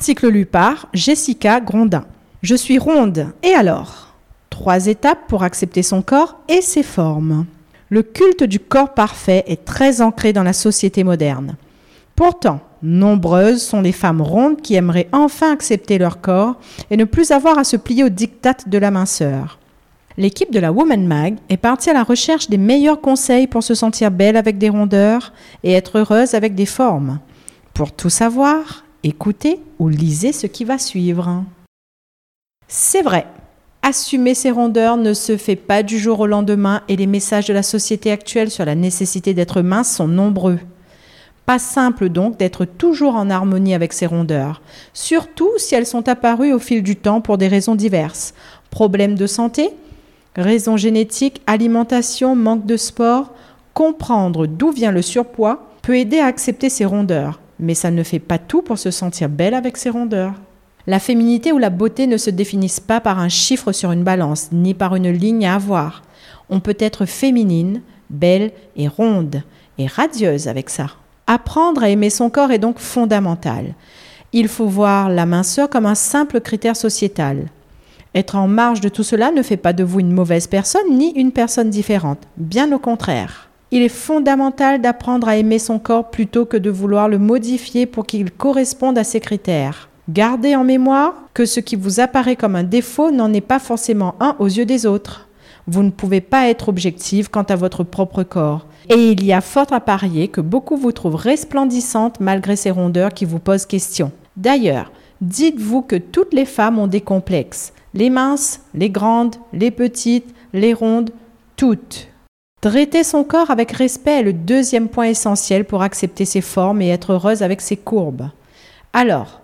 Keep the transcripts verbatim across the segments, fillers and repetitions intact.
Article Lupard, Jessica Grondin. Je suis ronde, et alors ? Trois étapes pour accepter son corps et ses formes. Le culte du corps parfait est très ancré dans la société moderne. Pourtant, nombreuses sont les femmes rondes qui aimeraient enfin accepter leur corps et ne plus avoir à se plier aux diktats de la minceur. L'équipe de la Woman Mag est partie à la recherche des meilleurs conseils pour se sentir belle avec des rondeurs et être heureuse avec des formes. Pour tout savoir, écoutez ou lisez ce qui va suivre. C'est vrai, assumer ses rondeurs ne se fait pas du jour au lendemain et les messages de la société actuelle sur la nécessité d'être mince sont nombreux. Pas simple donc d'être toujours en harmonie avec ses rondeurs, surtout si elles sont apparues au fil du temps pour des raisons diverses. Problèmes de santé, raisons génétiques, alimentation, manque de sport. Comprendre d'où vient le surpoids peut aider à accepter ses rondeurs, mais ça ne fait pas tout pour se sentir belle avec ses rondeurs. La féminité ou la beauté ne se définissent pas par un chiffre sur une balance, ni par une ligne à avoir. On peut être féminine, belle et ronde, et radieuse avec ça. Apprendre à aimer son corps est donc fondamental. Il faut voir la minceur comme un simple critère sociétal. Être en marge de tout cela ne fait pas de vous une mauvaise personne ni une personne différente, bien au contraire. Il est fondamental d'apprendre à aimer son corps plutôt que de vouloir le modifier pour qu'il corresponde à ses critères. Gardez en mémoire que ce qui vous apparaît comme un défaut n'en est pas forcément un aux yeux des autres. Vous ne pouvez pas être objective quant à votre propre corps. Et il y a fort à parier que beaucoup vous trouvent resplendissante malgré ces rondeurs qui vous posent question. D'ailleurs, dites-vous que toutes les femmes ont des complexes. Les minces, les grandes, les petites, les rondes, toutes. Traiter son corps avec respect est le deuxième point essentiel pour accepter ses formes et être heureuse avec ses courbes. Alors,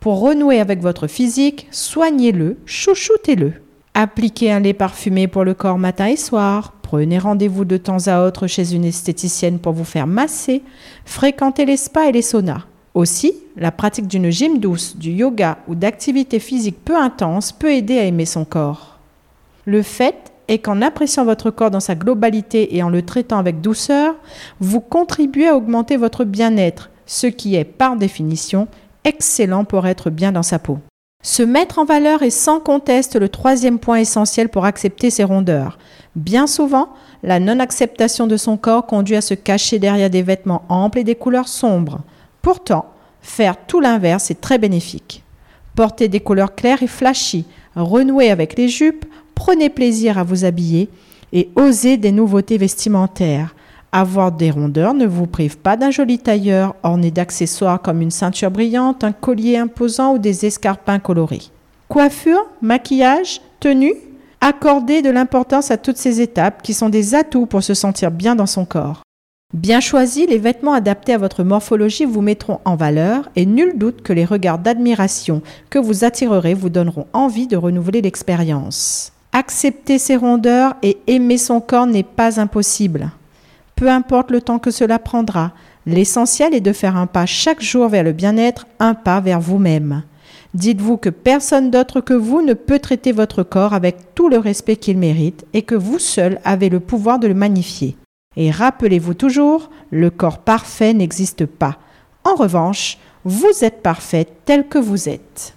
pour renouer avec votre physique, soignez-le, chouchoutez-le. Appliquez un lait parfumé pour le corps matin et soir. Prenez rendez-vous de temps à autre chez une esthéticienne pour vous faire masser. Fréquentez les spas et les saunas. Aussi, la pratique d'une gym douce, du yoga ou d'activités physiques peu intenses peut aider à aimer son corps. Le fait est qu'en appréciant votre corps dans sa globalité et en le traitant avec douceur, vous contribuez à augmenter votre bien-être, ce qui est, par définition, excellent pour être bien dans sa peau. Se mettre en valeur est sans conteste le troisième point essentiel pour accepter ses rondeurs. Bien souvent, la non-acceptation de son corps conduit à se cacher derrière des vêtements amples et des couleurs sombres. Pourtant, faire tout l'inverse est très bénéfique. Portez des couleurs claires et flashy, renouez avec les jupes, prenez plaisir à vous habiller et osez des nouveautés vestimentaires. Avoir des rondeurs ne vous prive pas d'un joli tailleur orné d'accessoires comme une ceinture brillante, un collier imposant ou des escarpins colorés. Coiffure, maquillage, tenue, accordez de l'importance à toutes ces étapes qui sont des atouts pour se sentir bien dans son corps. Bien choisis, les vêtements adaptés à votre morphologie vous mettront en valeur et nul doute que les regards d'admiration que vous attirerez vous donneront envie de renouveler l'expérience. Accepter ses rondeurs et aimer son corps n'est pas impossible. Peu importe le temps que cela prendra, l'essentiel est de faire un pas chaque jour vers le bien-être, un pas vers vous-même. Dites-vous que personne d'autre que vous ne peut traiter votre corps avec tout le respect qu'il mérite et que vous seul avez le pouvoir de le magnifier. Et rappelez-vous toujours, le corps parfait n'existe pas. En revanche, vous êtes parfaite tel que vous êtes.